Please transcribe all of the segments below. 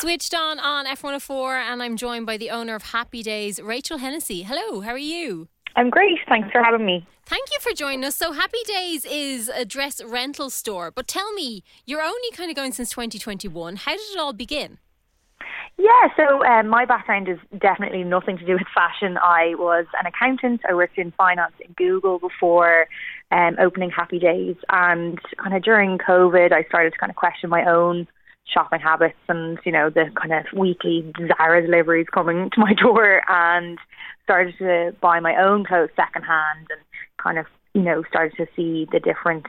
Switched on F104, and I'm joined by the owner of Happy Days, Rachel Hennessy. Hello, how are you? I'm great, thanks for having me. Thank you for joining us. So Happy Days is a dress rental store, but tell me, you're only kind of going since 2021. How did it all begin? Yeah, so my background is definitely nothing to do with fashion. I was an accountant. I worked in finance in Google before opening Happy Days. And kind of during COVID, I started to kind of question my own shopping habits and, you know, the kind of weekly Zara deliveries coming to my door, and started to buy my own clothes secondhand and kind of, you know, started to see the different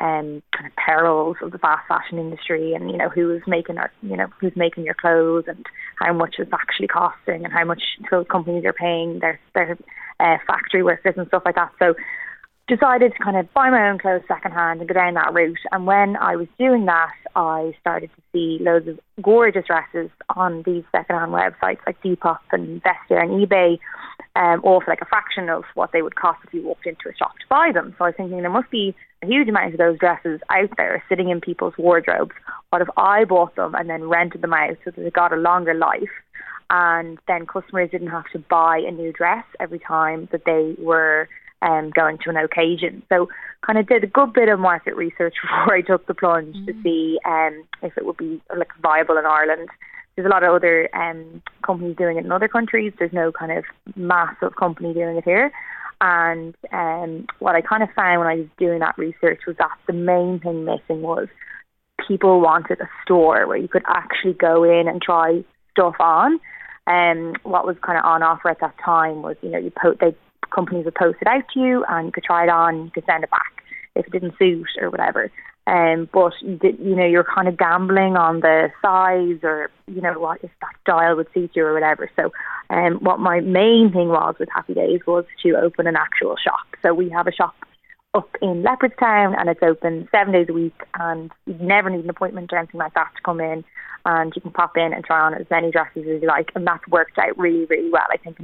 kind of perils of the fast fashion industry, and, you know, who was making our, you know, who's making your clothes and how much it's actually costing and how much clothes companies are paying their factory workers and stuff like that. So decided to kind of buy my own clothes secondhand and go down that route. And when I was doing that, I started to see loads of gorgeous dresses on these secondhand websites like Depop and Vestiaire and eBay, all for like a fraction of what they would cost if you walked into a shop to buy them. So I was thinking, there must be a huge amount of those dresses out there sitting in people's wardrobes. What if I bought them and then rented them out so that they got a longer life? And then customers didn't have to buy a new dress every time that they were going to an occasion. So kind of did a good bit of market research before I took the plunge to see if it would be like viable in Ireland. There's a lot of other companies doing it in other countries. There's no kind of massive company doing it here. And what I kind of found when I was doing that research was that the main thing missing was people wanted a store where you could actually go in and try stuff on. And what was kind of on offer at that time was, you know, companies would post it out to you and you could try it on, you could send it back if it didn't suit or whatever. But, you know, you're kind of gambling on the size or, you know, what if that style would suit you or whatever. So what my main thing was with Happy Days was to open an actual shop. So we have a shop up in Leopardstown, and it's open 7 days a week, and you never need an appointment or anything like that to come in, and you can pop in and try on as many dresses as you like. And that's worked out really, really well, I think.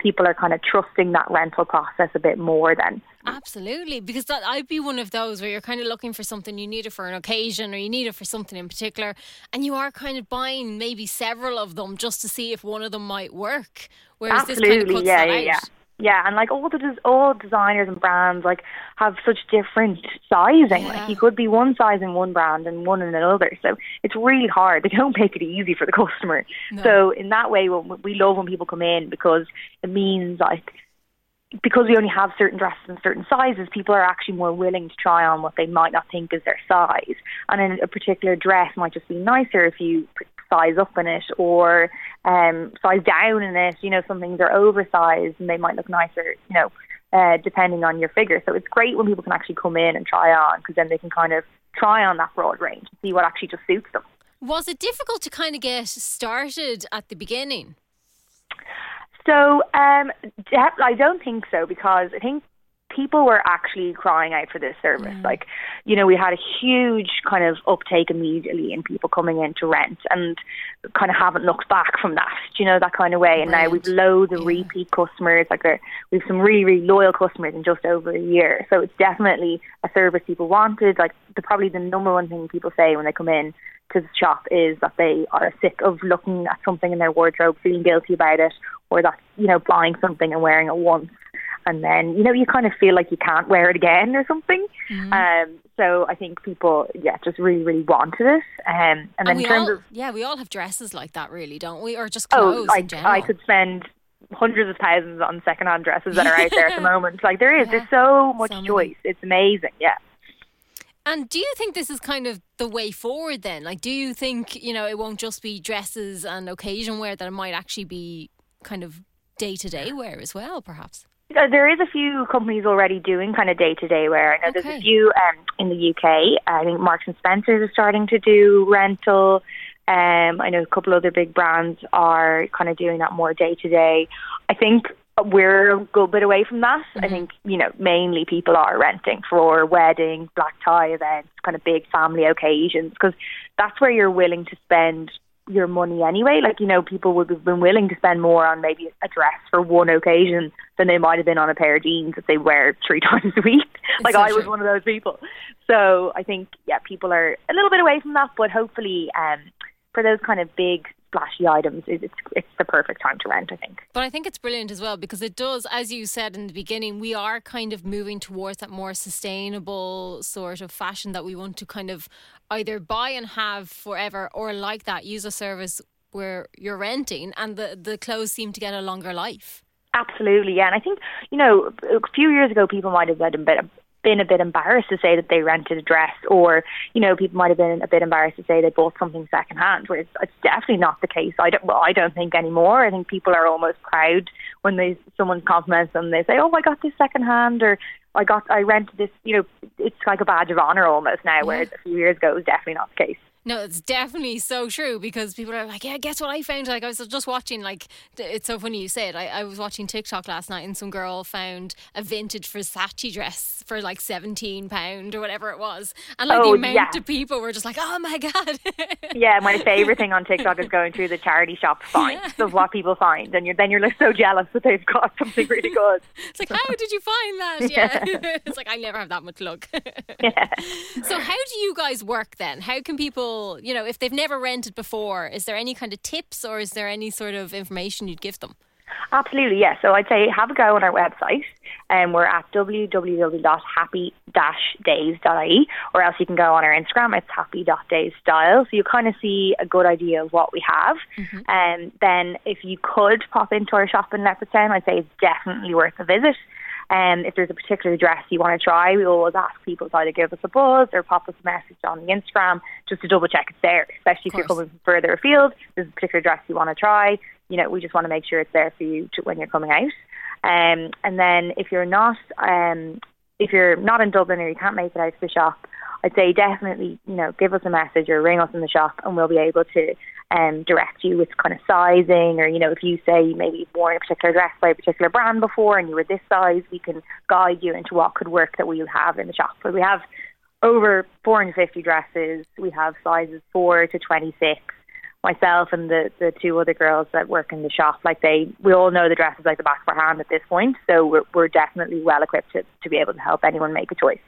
People are kind of trusting that rental process a bit more then. Absolutely, because I'd be one of those where you're kind of looking for something, you need it for an occasion or you need it for something in particular, and you are kind of buying maybe several of them just to see if one of them might work. Whereas absolutely, this kind of cuts that out. Yeah, and like all designers and brands like have such different sizing. Yeah. Like you could be one size in one brand and one in another. So it's really hard. They don't make it easy for the customer. No. So in that way, we love when people come in, because it means like, because we only have certain dresses and certain sizes, people are actually more willing to try on what they might not think is their size. And then a particular dress might just be nicer if you size up in it or size down in it. You know, some things are oversized and they might look nicer, you know, depending on your figure. So it's great when people can actually come in and try on, because then they can kind of try on that broad range and see what actually just suits them. Was it difficult to kind of get started at the beginning? So I don't think so, because I think people were actually crying out for this service. Mm. Like, you know, we had a huge kind of uptake immediately in people coming in to rent, and kind of haven't looked back from that, you know, that kind of way. And now we've loads of repeat customers. Like we've some really, really loyal customers in just over a year. So it's definitely a service people wanted. Like probably the number one thing people say when they come in to the shop is that they are sick of looking at something in their wardrobe, feeling guilty about it, or that, you know, buying something and wearing it once, and then, you know, you kind of feel like you can't wear it again or something. Mm-hmm. So I think people, just really, really wanted it. And then in terms of... Yeah, we all have dresses like that, really, don't we? Or just clothes in general. I could spend hundreds of thousands on secondhand dresses that are out there at the moment. Like, there's so much choice. It's amazing, yeah. And do you think this is kind of the way forward then? Like, do you think, you know, it won't just be dresses and occasion wear, that it might actually be kind of day-to-day wear as well, perhaps? There is a few companies already doing kind of day-to-day wear. I know there's a few in the UK. I think Marks & Spencer are starting to do rental. I know a couple other big brands are kind of doing that more day-to-day. I think we're a good bit away from that. Mm-hmm. I think, you know, mainly people are renting for weddings, black tie events, kind of big family occasions, because that's where you're willing to spend your money anyway. Like, you know, people would have been willing to spend more on maybe a dress for one occasion than they might have been on a pair of jeans that they wear 3 times a week. Like, I was one of those people. So I think, people are a little bit away from that, but hopefully for those kind of big splashy items, it's the perfect time to rent, I think. But I think it's brilliant as well, because it does, as you said in the beginning, we are kind of moving towards that more sustainable sort of fashion that we want to kind of either buy and have forever, or like that, use a service where you're renting and the clothes seem to get a longer life. Absolutely, yeah. And I think, you know, a few years ago, people might have been a bit embarrassed to say that they rented a dress, or, you know, people might have been a bit embarrassed to say they bought something secondhand, where it's definitely not the case. I don't think anymore. I think people are almost proud when someone compliments them. They say, "Oh, I got this secondhand," or I rented this. You know, it's like a badge of honor almost now, whereas a few years ago it was definitely not the case. No, it's definitely so true, because people are like, yeah, guess what I found? Like, I was just watching, like, it's so funny you say it. I was watching TikTok last night and some girl found a vintage Versace dress for like £17 or whatever it was. And like the amount of people were just like, oh my God. Yeah, my favourite thing on TikTok is going through the charity shop finds of what people find. And then you're like so jealous that they've got something really good. It's like, how did you find that? Yeah. It's like, I never have that much luck. Yeah. So how do you guys work then? How can people, you know, if they've never rented before, is there any kind of tips, or is there any sort of information you'd give them? Absolutely, yes. Yeah. So I'd say have a go on our website, and we're at www.happy-days.ie, or else you can go on our Instagram, it's happy.daysstyle. So you kind of see a good idea of what we have. Mm-hmm. And then if you could pop into our shop in Leopardstown, I'd say it's definitely worth a visit. And if there's a particular dress you want to try, we always ask people to either give us a buzz or pop us a message on the Instagram just to double check it's there, especially if you're coming from further afield. If there's a particular dress you want to try, you know, we just want to make sure it's there for you when you're coming out. And then if you're not in Dublin or you can't make it out to the shop, I'd say definitely, you know, give us a message or ring us in the shop, and we'll be able to direct you with kind of sizing, or, you know, if you say maybe you've worn a particular dress by a particular brand before and you were this size, we can guide you into what could work that we have in the shop. So we have over 450 dresses. We have sizes 4 to 26. Myself and the two other girls that work in the shop, like we all know the dresses like the back of our hand at this point, so we're definitely well equipped to be able to help anyone make a choice.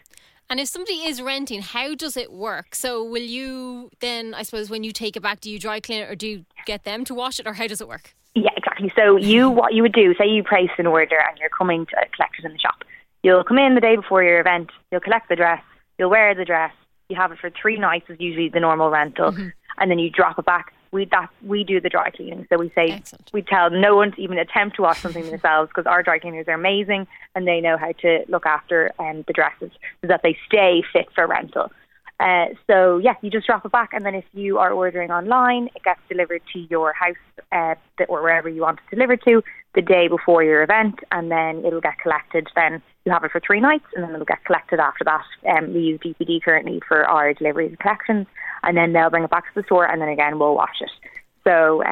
And if somebody is renting, how does it work? So will you then, I suppose, when you take it back, do you dry clean it, or do you get them to wash it, or how does it work? Yeah, exactly. So what you would do, say you place an order and you're coming to collect it in the shop. You'll come in the day before your event, you'll collect the dress, you'll wear the dress, you have it for 3 nights is usually the normal rental, mm-hmm. and then you drop it back. We do the dry cleaning. So we say, excellent. We tell no one to even attempt to wash something themselves, because our dry cleaners are amazing and they know how to look after the dresses so that they stay fit for rental. So you just drop it back, and then if you are ordering online, it gets delivered to your house or wherever you want it delivered to the day before your event, and then it'll get collected. Then you have it for 3 nights, and then it'll get collected after that. We use DPD currently for our deliveries and collections, and then they'll bring it back to the store, and then again we'll wash it. So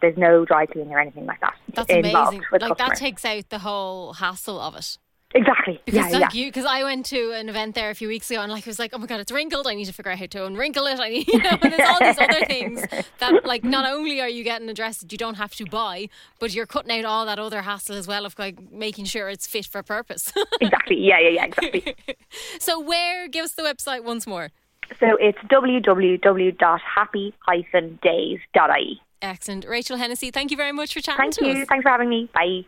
there's no dry cleaning or anything like that. That's amazing. Like that takes out the whole hassle of it. Exactly. Because I went to an event there a few weeks ago, and like it was like, oh my God, it's wrinkled. I need to figure out how to unwrinkle it. I need, you know, and there's all these other things that, like, not only are you getting a dress that you don't have to buy, but you're cutting out all that other hassle as well of like making sure it's fit for purpose. Exactly. Yeah. Exactly. So give us the website once more. So it's www.happy-days.ie. Excellent. Rachel Hennessy, thank you very much for chatting to us. Thank you. Thanks for having me. Bye.